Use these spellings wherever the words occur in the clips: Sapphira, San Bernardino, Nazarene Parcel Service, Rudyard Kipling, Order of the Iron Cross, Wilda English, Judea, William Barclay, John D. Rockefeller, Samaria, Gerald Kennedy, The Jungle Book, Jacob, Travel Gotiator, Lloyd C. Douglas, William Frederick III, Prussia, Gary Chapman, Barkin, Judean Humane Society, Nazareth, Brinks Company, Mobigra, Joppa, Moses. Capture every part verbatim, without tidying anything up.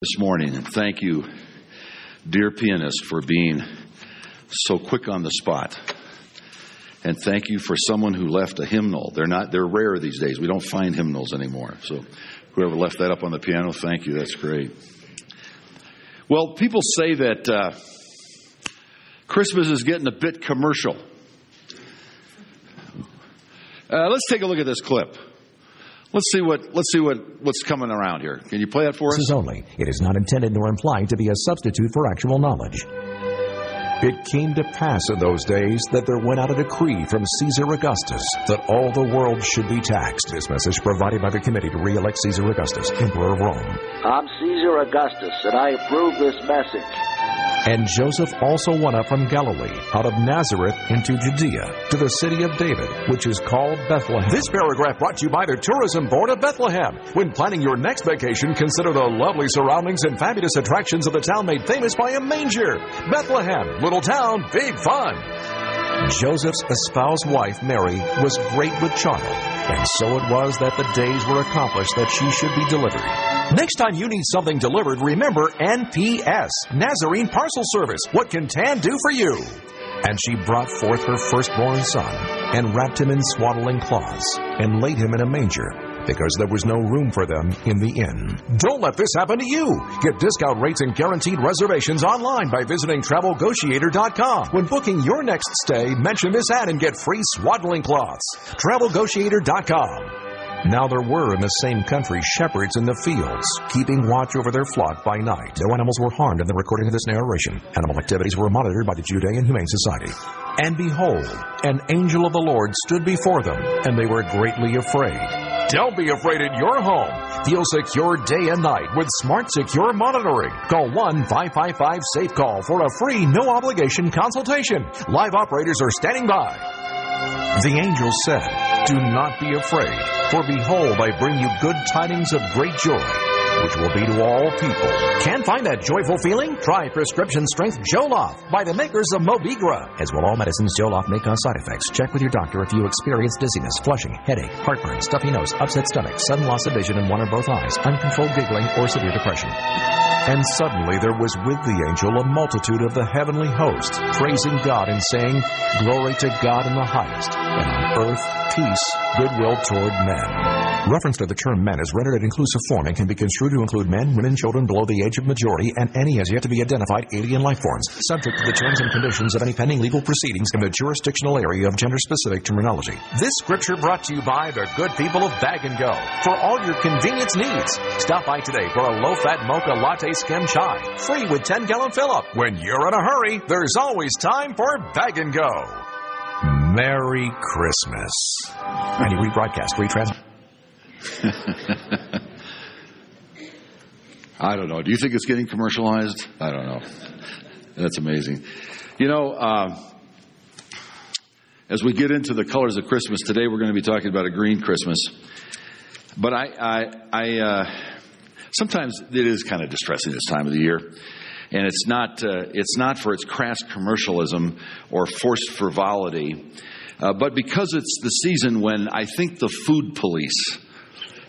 This morning, and thank you, dear pianist, for being so quick on the spot. And thank you for someone who left a hymnal. They're not they're rare these days. We don't find hymnals anymore. So whoever left that up on the piano, thank you. That's great. Well, people say that uh, Christmas is getting a bit commercial. Uh, let's take a look at this clip. Let's see what let's see what, what's coming around here. Can you play that for us? This is only. It is not intended nor implied to be a substitute for actual knowledge. It came to pass in those days that there went out a decree from Caesar Augustus that all the world should be taxed. This message provided by the committee to re-elect Caesar Augustus, Emperor of Rome. I'm Caesar Augustus, and I approve this message. And Joseph also went up from Galilee, out of Nazareth into Judea, to the city of David, which is called Bethlehem. This paragraph brought to you by the Tourism Board of Bethlehem. When planning your next vacation, consider the lovely surroundings and fabulous attractions of the town made famous by a manger. Bethlehem, little town, big fun. Joseph's espoused wife, Mary, was great with child, and so it was that the days were accomplished that she should be delivered. Next time you need something delivered, remember N P S, Nazarene Parcel Service. What can Tan do for you? And she brought forth her firstborn son, and wrapped him in swaddling cloths, and laid him in a manger, because there was no room for them in the inn. Don't let this happen to you. Get discount rates and guaranteed reservations online by visiting Travel Gotiator dot com. When booking your next stay, mention this ad and get free swaddling cloths. Travel Gotiator dot com. Now there were in the same country shepherds in the fields, keeping watch over their flock by night. No animals were harmed in the recording of this narration. Animal activities were monitored by the Judean Humane Society. And behold, an angel of the Lord stood before them, and they were greatly afraid. Don't be afraid in your home. Feel secure day and night with smart, secure monitoring. Call one five five five SAFE CALL for a free, no-obligation consultation. Live operators are standing by. The angel said, "Do not be afraid, for behold, I bring you good tidings of great joy, which will be to all people." Can't find that joyful feeling? Try prescription strength Joloff by the makers of Mobigra. As with all medicines, Joloff may cause side effects. Check with your doctor if you experience dizziness, flushing, headache, heartburn, stuffy nose, upset stomach, sudden loss of vision in one or both eyes, uncontrolled giggling, or severe depression. And suddenly there was with the angel a multitude of the heavenly host, praising God and saying, "Glory to God in the highest, and on earth peace, goodwill toward men." Reference to the term men is rendered in inclusive form and can be construed to include men, women, children below the age of majority, and any as yet to be identified alien life forms, subject to the terms and conditions of any pending legal proceedings in the jurisdictional area of gender-specific terminology. This scripture brought to you by the good people of Bag and Go for all your convenience needs. Stop by today for a low-fat mocha latte skim chai, free with ten-gallon fill-up. When you're in a hurry, there's always time for Bag and Go. Merry Christmas. And you rebroadcast, retrans. I don't know. Do you think it's getting commercialized? I don't know. That's amazing. You know, uh, as we get into the colors of Christmas today, we're going to be talking about a green Christmas. But I, I, I uh, sometimes it is kind of distressing this time of the year, and it's not, uh, it's not for its crass commercialism or forced frivolity, uh, but because it's the season when I think the food police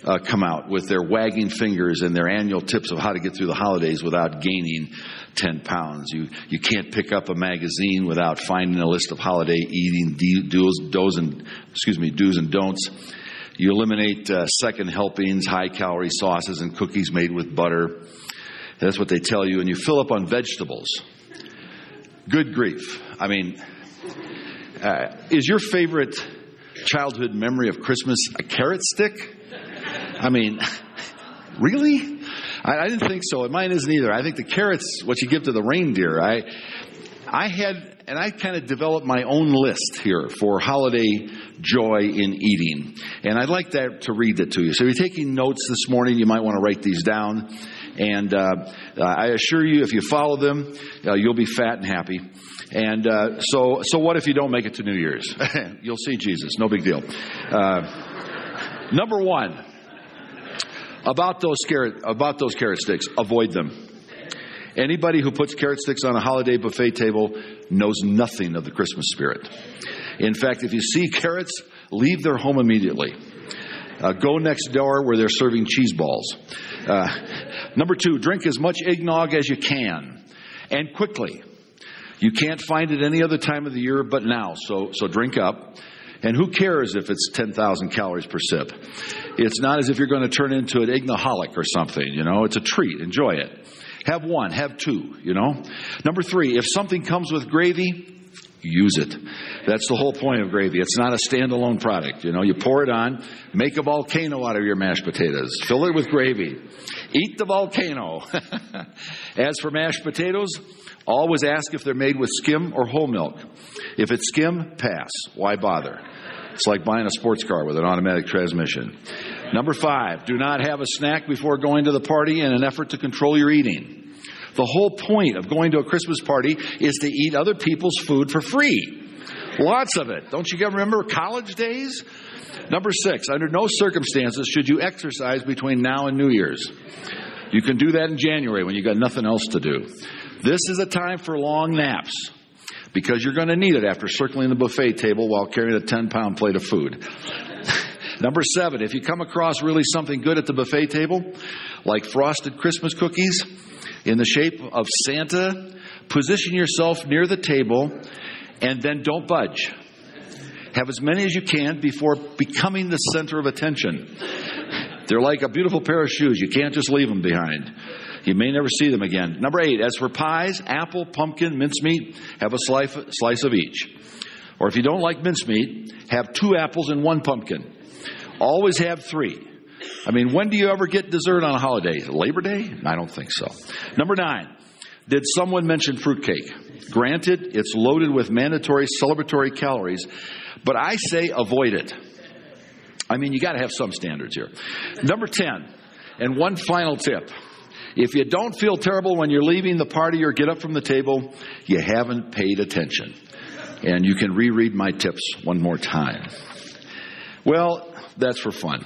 Uh, come out with their wagging fingers and their annual tips of how to get through the holidays without gaining ten pounds. You you can't pick up a magazine without finding a list of holiday eating do's, do's and excuse me do's and don'ts. You eliminate uh, second helpings, high calorie sauces, and cookies made with butter. That's what they tell you, and you fill up on vegetables. Good grief! I mean, uh, is your favorite childhood memory of Christmas a carrot stick? I mean, really? I, I didn't think so. Mine isn't either. I think the carrot's what you give to the reindeer. I, I had, and I kind of developed my own list here for holiday joy in eating. And I'd like that to read that to you. So if you're taking notes this morning, you might want to write these down. And uh, I assure you, if you follow them, uh, you'll be fat and happy. And uh, so, so what if you don't make it to New Year's? You'll see Jesus. No big deal. Uh, number one. About those carrot, about those carrot sticks, avoid them. Anybody who puts carrot sticks on a holiday buffet table knows nothing of the Christmas spirit. In fact, if you see carrots, leave their home immediately. Uh, go next door where they're serving cheese balls. Uh, number two, drink as much eggnog as you can, and quickly. You can't find it any other time of the year but now, so so drink up. And who cares if it's ten thousand calories per sip? It's not as if you're going to turn into an eggnoholic or something, you know. It's a treat. Enjoy it. Have one. Have two, you know. Number three, if something comes with gravy, use it. That's the whole point of gravy. It's not a standalone product. You know, you pour it on, make a volcano out of your mashed potatoes, fill it with gravy, eat the volcano. As for mashed potatoes, always ask if they're made with skim or whole milk. If it's skim, pass. Why bother? It's like buying a sports car with an automatic transmission. Number five, do not have a snack before going to the party in an effort to control your eating. The whole point of going to a Christmas party is to eat other people's food for free. Lots of it. Don't you guys remember college days? Number six, under no circumstances should you exercise between now and New Year's. You can do that in January when you got nothing else to do. This is a time for long naps, because you're going to need it after circling the buffet table while carrying a ten-pound plate of food. Number seven, if you come across really something good at the buffet table, like frosted Christmas cookies in the shape of Santa, position yourself near the table and then don't budge. Have as many as you can before becoming the center of attention. They're like a beautiful pair of shoes. You can't just leave them behind. You may never see them again. Number eight, as for pies, apple, pumpkin, mincemeat, have a slice, slice of each. Or if you don't like mincemeat, have two apples and one pumpkin. Always have three. I mean, when do you ever get dessert on a holiday? Labor Day? I don't think so. Number nine, did someone mention fruitcake? Granted, it's loaded with mandatory celebratory calories, but I say avoid it. I mean, you got to have some standards here. Number ten, and one final tip. If you don't feel terrible when you're leaving the party or get up from the table, you haven't paid attention. And you can reread my tips one more time. Well, that's for fun.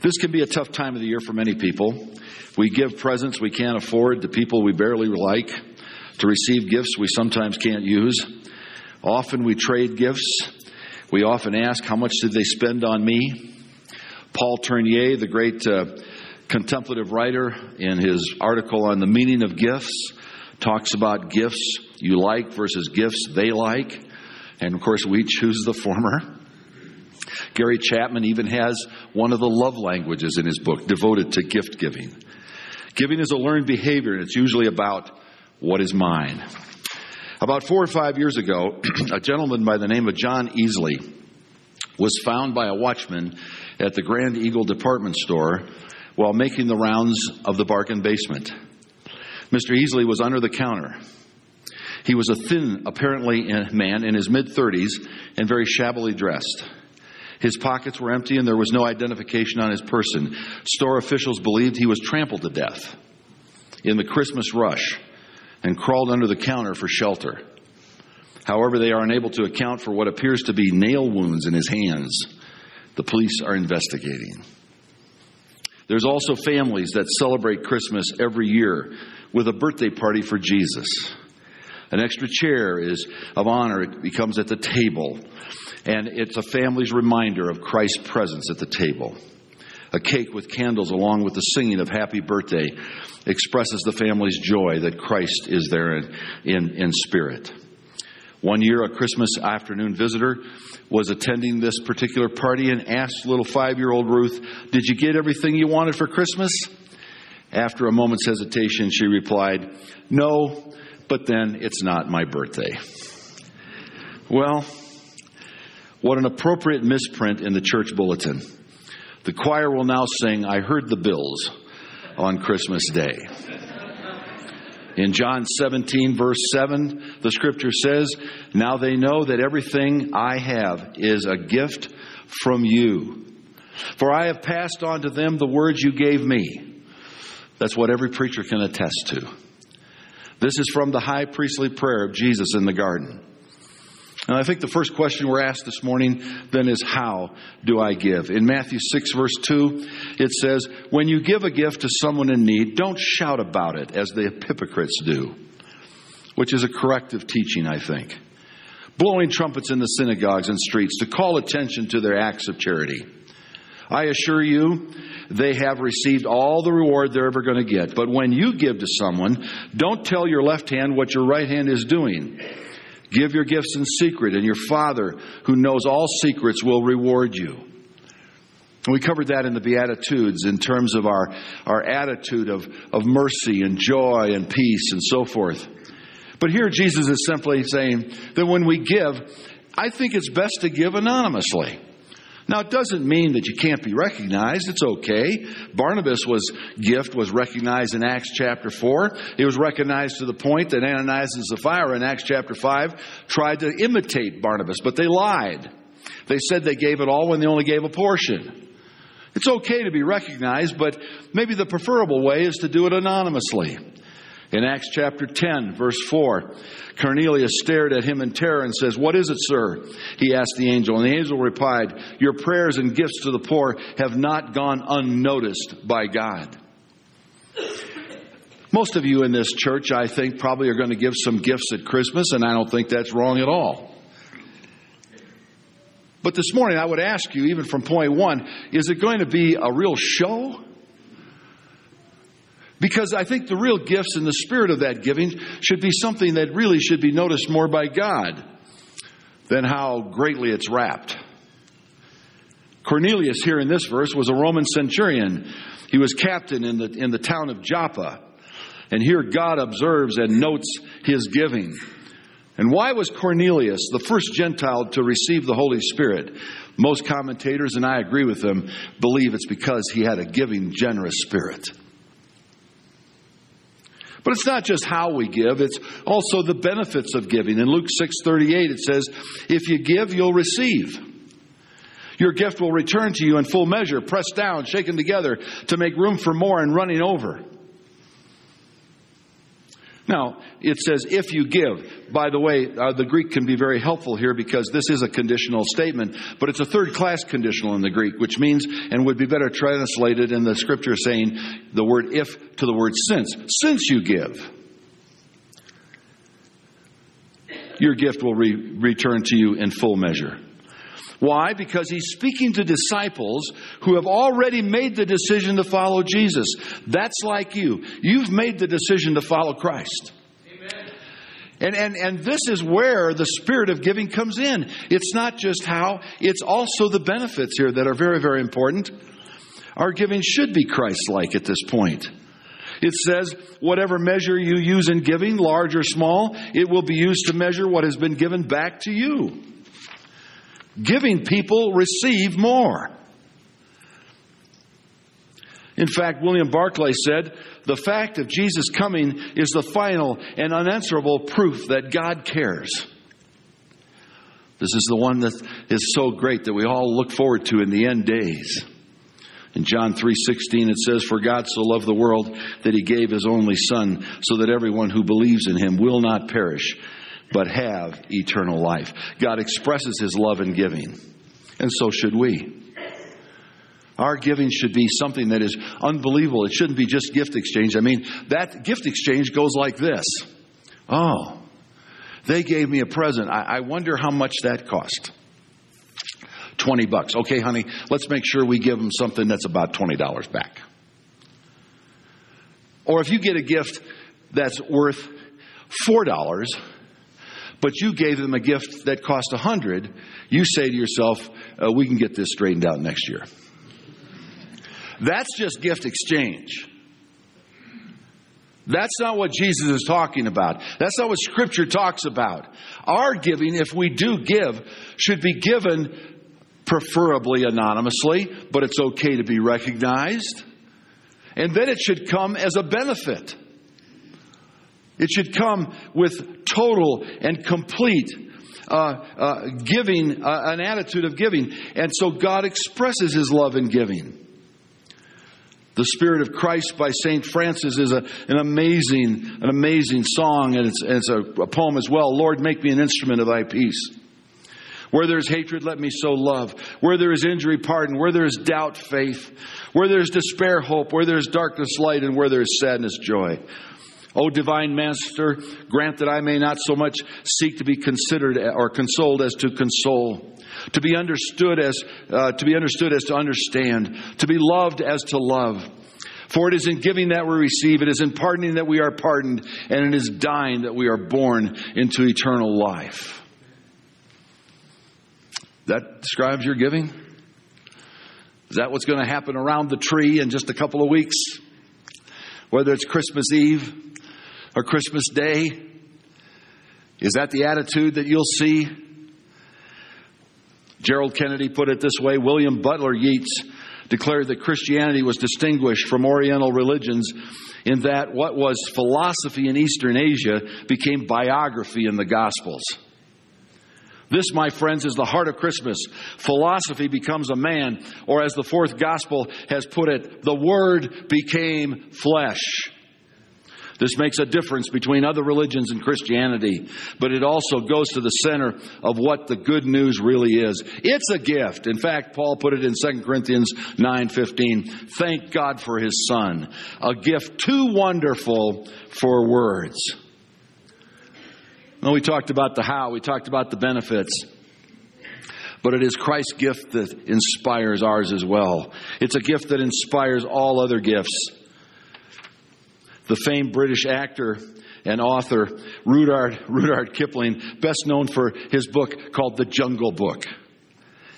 This can be a tough time of the year for many people. We give presents we can't afford to people we barely like, to receive gifts we sometimes can't use. Often we trade gifts. We often ask, how much did they spend on me? Paul Tournier, the great uh, contemplative writer, in his article on the meaning of gifts, talks about gifts you like versus gifts they like. And, of course, we choose the former. Gary Chapman even has one of the love languages in his book devoted to gift giving. Giving is a learned behavior, and it's usually about what is mine. About four or five years ago, a gentleman by the name of John Easley was found by a watchman at the Grand Eagle department store while making the rounds of the Barkin basement. Mister Easley was under the counter. He was a thin, apparently, man in his mid-thirties and very shabbily dressed. His pockets were empty and there was no identification on his person. Store officials believed he was trampled to death in the Christmas rush and crawled under the counter for shelter. However, they are unable to account for what appears to be nail wounds in his hands. The police are investigating. There's also families that celebrate Christmas every year with a birthday party for Jesus. An extra chair is of honor. It becomes at the table. And it's a family's reminder of Christ's presence at the table. A cake with candles along with the singing of Happy Birthday expresses the family's joy that Christ is there in, in, in spirit. One year, a Christmas afternoon visitor was attending this particular party and asked little five-year-old Ruth, "Did you get everything you wanted for Christmas?" After a moment's hesitation, she replied, "No, but then it's not my birthday." Well, what an appropriate misprint in the church bulletin. The choir will now sing, "I Heard the Bills," on Christmas Day. In John seventeen, verse seven, the scripture says, "Now they know that everything I have is a gift from you. For I have passed on to them the words you gave me." That's what every preacher can attest to. This is from the high priestly prayer of Jesus in the garden. And I think the first question we're asked this morning then is, how do I give? In Matthew six, verse two, it says, "When you give a gift to someone in need, don't shout about it as the hypocrites do," which is a corrective teaching, I think. Blowing trumpets in the synagogues and streets to call attention to their acts of charity. I assure you, they have received all the reward they're ever going to get. But when you give to someone, don't tell your left hand what your right hand is doing. Give your gifts in secret, and your Father, who knows all secrets, will reward you. We covered that in the Beatitudes in terms of our, our attitude of, of mercy and joy and peace and so forth. But here Jesus is simply saying that when we give, I think it's best to give anonymously. Now, it doesn't mean that you can't be recognized. It's okay. Barnabas' was gift was recognized in Acts chapter four. It was recognized to the point that Ananias and Sapphira in Acts chapter five tried to imitate Barnabas, but they lied. They said they gave it all when they only gave a portion. It's okay to be recognized, but maybe the preferable way is to do it anonymously. In Acts chapter ten, verse four, Cornelius stared at him in terror and says, "What is it, sir?" He asked the angel. And the angel replied, "Your prayers and gifts to the poor have not gone unnoticed by God." Most of you in this church, I think, probably are going to give some gifts at Christmas, and I don't think that's wrong at all. But this morning, I would ask you, even from point one, is it going to be a real show? Because I think the real gifts and the spirit of that giving should be something that really should be noticed more by God than how greatly it's wrapped. Cornelius here in this verse was a Roman centurion. He was captain in the, in the town of Joppa. And here God observes and notes his giving. And why was Cornelius the first Gentile to receive the Holy Spirit? Most commentators, and I agree with them, believe it's because he had a giving, generous spirit. But it's not just how we give, it's also the benefits of giving. In Luke six thirty-eight, it says, "If you give, you'll receive. Your gift will return to you in full measure, pressed down, shaken together, to make room for more and running over." Now, it says, if you give. By the way, uh, the Greek can be very helpful here because this is a conditional statement, but it's a third-class conditional in the Greek, which means, and would be better translated in the Scripture saying, the word if to the word since. Since you give, your gift will re- return to you in full measure. Why? Because he's speaking to disciples who have already made the decision to follow Jesus. That's like you. You've made the decision to follow Christ. Amen. And, and, and this is where the spirit of giving comes in. It's not just how, it's also the benefits here that are very, very important. Our giving should be Christ-like at this point. It says, whatever measure you use in giving, large or small, it will be used to measure what has been given back to you. Giving people receive more. In fact, William Barclay said, the fact of Jesus coming is the final and unanswerable proof that God cares. This is the one that is so great that we all look forward to in the end days. In John three sixteen it says, "For God so loved the world that he gave his only Son, so that everyone who believes in him will not perish, but have eternal life." God expresses his love in giving, and so should we. Our giving should be something that is unbelievable. It shouldn't be just gift exchange. I mean, that gift exchange goes like this. Oh, they gave me a present. I, I wonder how much that cost. twenty bucks. Okay, honey, let's make sure we give them something that's about twenty dollars back. Or if you get a gift that's worth four dollars, but you gave them a gift that cost one hundred dollars, you say to yourself, uh, we can get this straightened out next year. That's just gift exchange. That's not what Jesus is talking about. That's not what Scripture talks about. Our giving, if we do give, should be given preferably anonymously, but it's okay to be recognized. And then it should come as a benefit. It should come with total and complete uh, uh, giving, uh, an attitude of giving. And so God expresses his love in giving. The Spirit of Christ by Saint Francis is a, an amazing, an amazing song, and it's, and it's a, a poem as well. "Lord, make me an instrument of thy peace. Where there is hatred, let me sow love. Where there is injury, pardon. Where there is doubt, faith. Where there is despair, hope. Where there is darkness, light. And where there is sadness, joy. O divine master, grant that I may not so much seek to be considered or consoled as to console, to be understood as uh, to be understood as to understand, to be loved as to love. For it is in giving that we receive, it is in pardoning that we are pardoned, and it is dying that we are born into eternal life. That describes your giving? Is that what's going to happen around the tree in just a couple of weeks? Whether it's Christmas Eve or Christmas Day, is that the attitude that you'll see? Gerald Kennedy put it this way. William Butler Yeats declared that Christianity was distinguished from Oriental religions in that what was philosophy in Eastern Asia became biography in the Gospels. This, my friends, is the heart of Christmas. Philosophy becomes a man, or as the fourth gospel has put it, the Word became flesh. This makes a difference between other religions and Christianity, but it also goes to the center of what the good news really is. It's a gift. In fact, Paul put it in Second Corinthians nine fifteen, thank God for His Son, a gift too wonderful for words. Well, we talked about the how, we talked about the benefits, but it is Christ's gift that inspires ours as well. It's a gift that inspires all other gifts. The famed British actor and author Rudyard, Rudyard Kipling, best known for his book called The Jungle Book,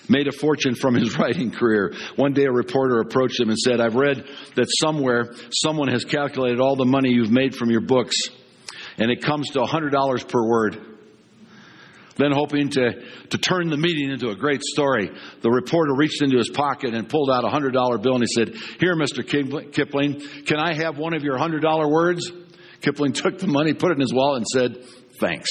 made a fortune from his writing career. One day a reporter approached him and said, I've read that somewhere someone has calculated all the money you've made from your books, and it comes to one hundred dollars per word. Then hoping to, to turn the meeting into a great story, the reporter reached into his pocket and pulled out a one hundred dollar bill and he said, here, Mister Kipling, can I have one of your one hundred dollar words? Kipling took the money, put it in his wallet and said, thanks.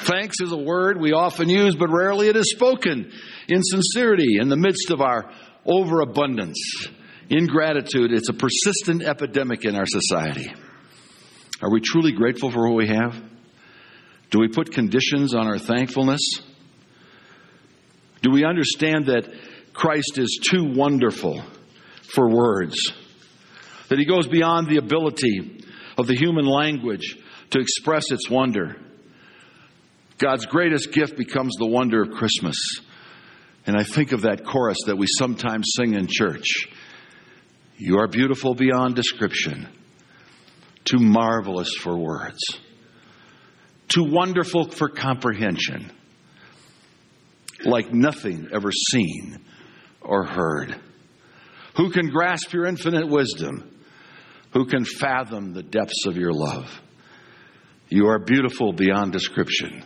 Thanks is a word we often use, but rarely it is spoken in sincerity in the midst of our overabundance. Ingratitude, it's a persistent epidemic in our society. Are we truly grateful for what we have? Do we put conditions on our thankfulness? Do we understand that Christ is too wonderful for words? That He goes beyond the ability of the human language to express its wonder. God's greatest gift becomes the wonder of Christmas. And I think of that chorus that we sometimes sing in church. You are beautiful beyond description. Too marvelous for words. Too wonderful for comprehension. Like nothing ever seen or heard. Who can grasp your infinite wisdom? Who can fathom the depths of your love? You are beautiful beyond description.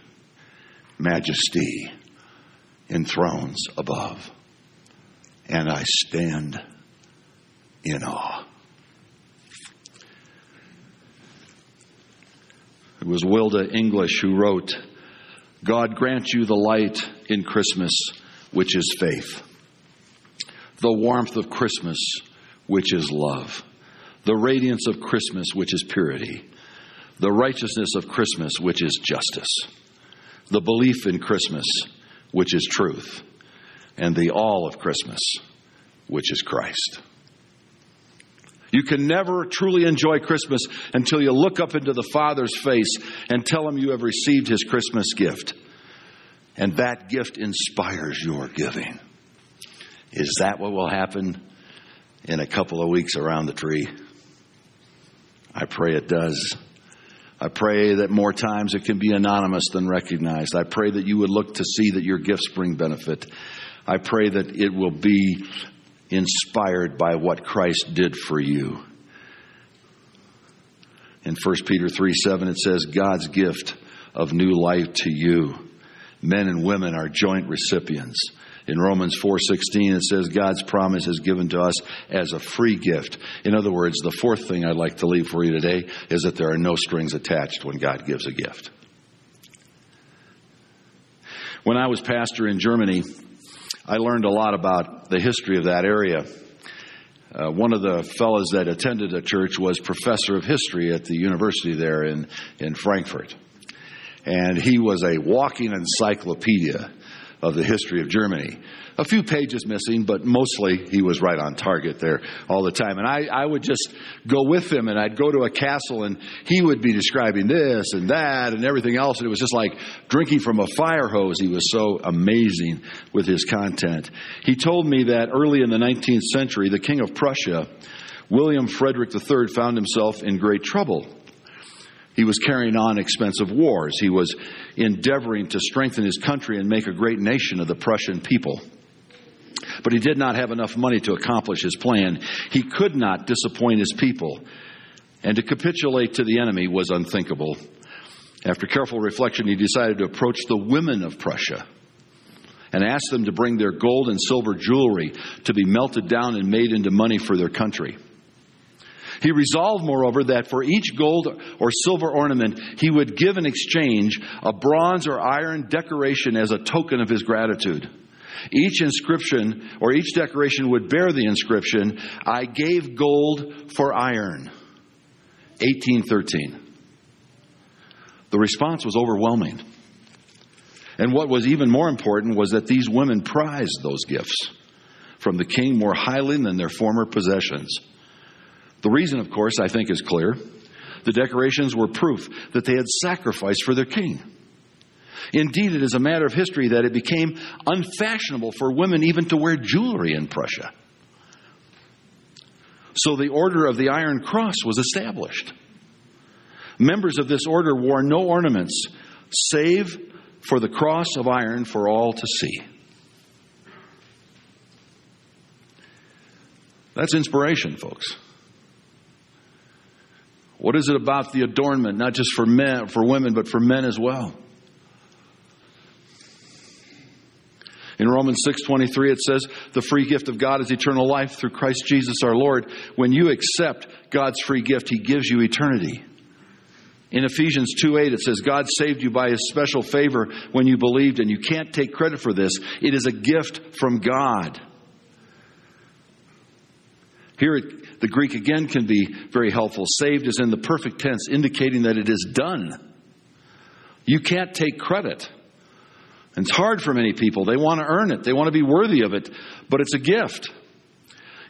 Majesty in thrones above. And I stand in awe. It was Wilda English who wrote, God grant you the light in Christmas, which is faith. The warmth of Christmas, which is love. The radiance of Christmas, which is purity. The righteousness of Christmas, which is justice. The belief in Christmas, which is truth. And the all of Christmas, which is Christ. You can never truly enjoy Christmas until you look up into the Father's face and tell Him you have received His Christmas gift. And that gift inspires your giving. Is that what will happen in a couple of weeks around the tree? I pray it does. I pray that more times it can be anonymous than recognized. I pray that you would look to see that your gifts bring benefit. I pray that it will be inspired by what Christ did for you. In First Peter three seven, it says, God's gift of new life to you. Men and women are joint recipients. In Romans four sixteen, it says, God's promise is given to us as a free gift. In other words, the fourth thing I'd like to leave for you today is that there are no strings attached when God gives a gift. When I was pastor in Germany, I learned a lot about the history of that area. Uh, one of the fellows that attended a church was professor of history at the university there in, in Frankfurt. And he was a walking encyclopedia of the history of Germany. A few pages missing, but mostly he was right on target there all the time. And I, I would just go with him, and I'd go to a castle, and he would be describing this and that and everything else, and it was just like drinking from a fire hose. He was so amazing with his content. He told me that early in the nineteenth century, the King of Prussia, William Frederick the Third, found himself in great trouble. He was carrying on expensive wars. He was endeavoring to strengthen his country and make a great nation of the Prussian people. But he did not have enough money to accomplish his plan. He could not disappoint his people, and to capitulate to the enemy was unthinkable. After careful reflection, he decided to approach the women of Prussia and ask them to bring their gold and silver jewelry to be melted down and made into money for their country. He resolved, moreover, that for each gold or silver ornament, he would give in exchange a bronze or iron decoration as a token of his gratitude. Each inscription or each decoration would bear the inscription, "I gave gold for iron," eighteen thirteen. The response was overwhelming. And what was even more important was that these women prized those gifts from the king more highly than their former possessions. The reason, of course, I think is clear. The decorations were proof that they had sacrificed for their king. Indeed, it is a matter of history that it became unfashionable for women even to wear jewelry in Prussia. So the Order of the Iron Cross was established. Members of this order wore no ornaments save for the cross of iron for all to see. That's inspiration, folks. What is it about the adornment, not just for men, for women, but for men as well? In Romans six twenty-three, it says, "The free gift of God is eternal life through Christ Jesus our Lord." When you accept God's free gift, He gives you eternity. In Ephesians two eight, it says, "God saved you by His special favor when you believed, and you can't take credit for this. It is a gift from God." Here, the Greek again can be very helpful. Saved is in the perfect tense, indicating that it is done. You can't take credit. And it's hard for many people. They want to earn it. They want to be worthy of it. But it's a gift.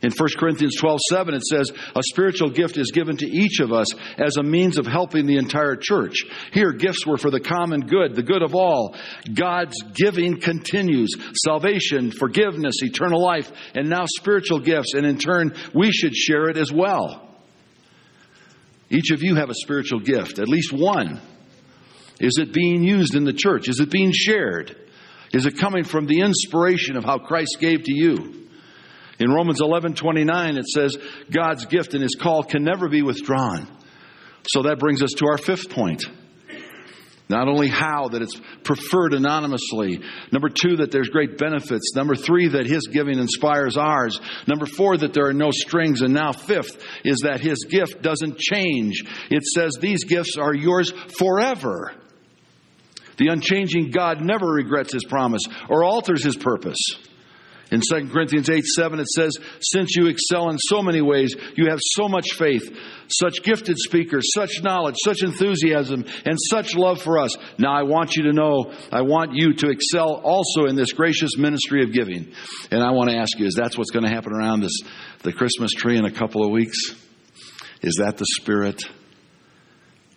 In First Corinthians twelve seven, it says, "A spiritual gift is given to each of us as a means of helping the entire church." Here, gifts were for the common good, the good of all. God's giving continues. Salvation, forgiveness, eternal life, and now spiritual gifts. And in turn, we should share it as well. Each of you have a spiritual gift, at least one. Is it being used in the church? Is it being shared? Is it coming from the inspiration of how Christ gave to you? In Romans eleven twenty-nine, it says, "God's gift and His call can never be withdrawn." So that brings us to our fifth point. Not only how, that it's preferred anonymously. Number two, that there's great benefits. Number three, that His giving inspires ours. Number four, that there are no strings. And now fifth is that His gift doesn't change. It says, "These gifts are yours forever." The unchanging God never regrets His promise or alters His purpose. In Second Corinthians eight seven, it says, "Since you excel in so many ways, you have so much faith, such gifted speakers, such knowledge, such enthusiasm, and such love for us. Now I want you to know, I want you to excel also in this gracious ministry of giving." And I want to ask you, is that what's going to happen around this, the Christmas tree in a couple of weeks? Is that the spirit?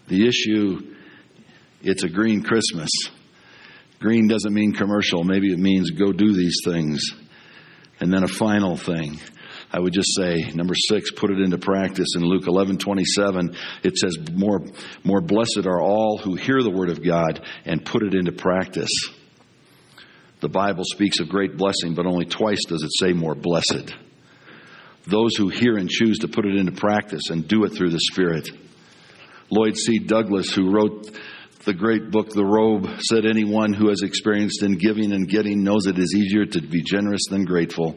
The issue, it's a green Christmas. Green doesn't mean commercial. Maybe it means go do these things. And then a final thing, I would just say, number six, put it into practice. In Luke eleven twenty-seven, it says, more, more blessed are all who hear the word of God and put it into practice. The Bible speaks of great blessing, but only twice does it say more blessed. Those who hear and choose to put it into practice and do it through the Spirit. Lloyd C. Douglas, who wrote the great book, The Robe, said anyone who has experienced in giving and getting knows it is easier to be generous than grateful.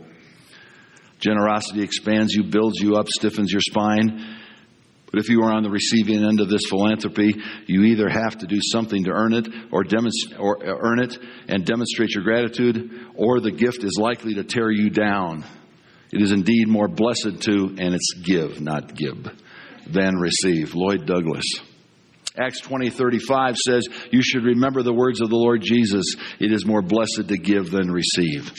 Generosity expands you, builds you up, stiffens your spine. But if you are on the receiving end of this philanthropy, you either have to do something to earn it or, demonst- or earn it and demonstrate your gratitude, or the gift is likely to tear you down. It is indeed more blessed to, and it's give, not give, than receive. Lloyd Douglas. Acts twenty thirty-five says, you should remember the words of the Lord Jesus. It is more blessed to give than receive.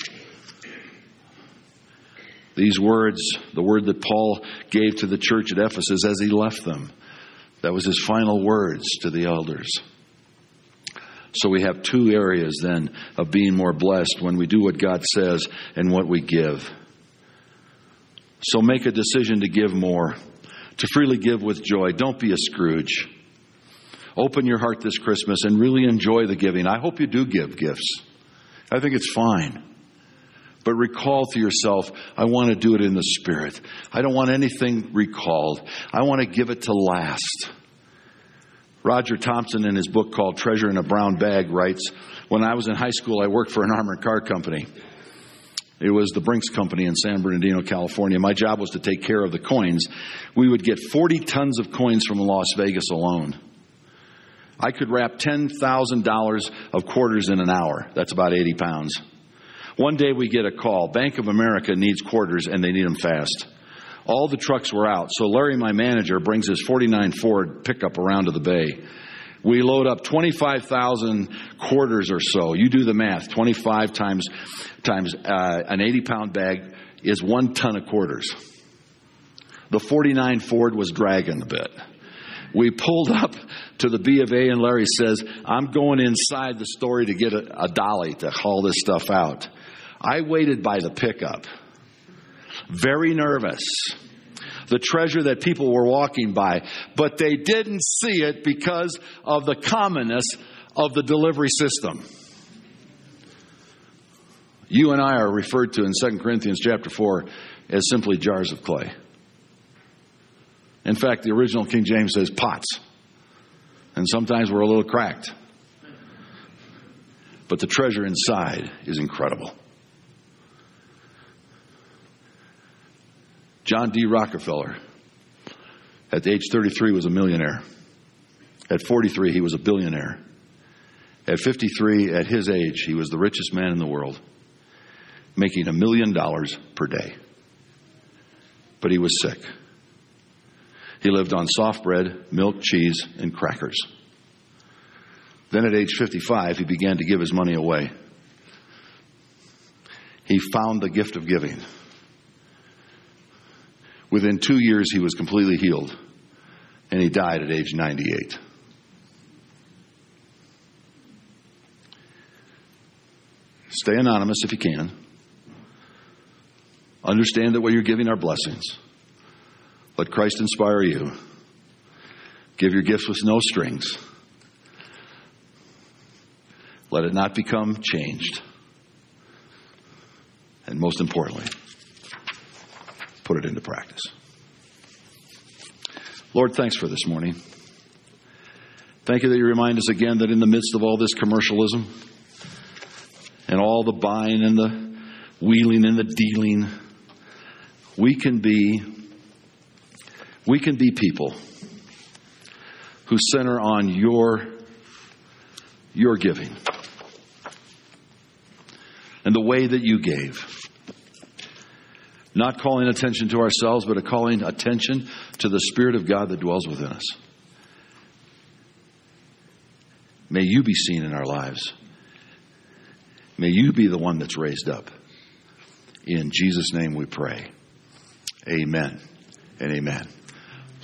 These words, the word that Paul gave to the church at Ephesus as he left them, that was his final words to the elders. So we have two areas then of being more blessed when we do what God says and what we give. So make a decision to give more, to freely give with joy. Don't be a Scrooge. Open your heart this Christmas and really enjoy the giving. I hope you do give gifts. I think it's fine. But recall to yourself, I want to do it in the Spirit. I don't want anything recalled. I want to give it to last. Roger Thompson, in his book called Treasure in a Brown Bag, writes, when I was in high school, I worked for an armored car company. It was the Brinks Company in San Bernardino, California. My job was to take care of the coins. We would get forty tons of coins from Las Vegas alone. I could wrap ten thousand dollars of quarters in an hour. That's about eighty pounds. One day we get a call. Bank of America needs quarters, and they need them fast. All the trucks were out, so Larry, my manager, brings his forty-nine Ford pickup around to the bay. We load up twenty-five thousand quarters or so. You do the math. twenty-five times times uh, an eighty-pound bag is one ton of quarters. The forty-nine Ford was dragging a bit. We pulled up to the B of A, and Larry says, I'm going inside the store to get a, a dolly to haul this stuff out. I waited by the pickup. Very nervous. The treasure that people were walking by. But they didn't see it because of the commonness of the delivery system. You and I are referred to in Second Corinthians chapter four as simply jars of clay. In fact, the original King James says pots. And sometimes we're a little cracked. But the treasure inside is incredible. John D. Rockefeller, at age thirty-three, was a millionaire. At forty-three, he was a billionaire. At fifty-three, at his age, he was the richest man in the world, making a million dollars per day. But he was sick. He lived on soft bread, milk, cheese, and crackers. Then at age fifty-five, he began to give his money away. He found the gift of giving. Within two years, he was completely healed, and he died at age ninety-eight. Stay anonymous if you can. Understand that what you're giving are blessings. Let Christ inspire you. Give your gifts with no strings. Let it not become changed. And most importantly, put it into practice. Lord, thanks for this morning. Thank you that you remind us again that in the midst of all this commercialism and all the buying and the wheeling and the dealing, we can be we can be people who center on your your giving and the way that you gave. Not calling attention to ourselves, but calling attention to the Spirit of God that dwells within us. May you be seen in our lives. May you be the one that's raised up. In Jesus' name we pray. Amen and amen.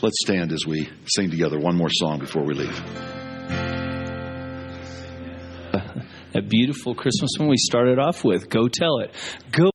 Let's stand as we sing together one more song before we leave. A beautiful Christmas one we started off with. Go tell it. Go.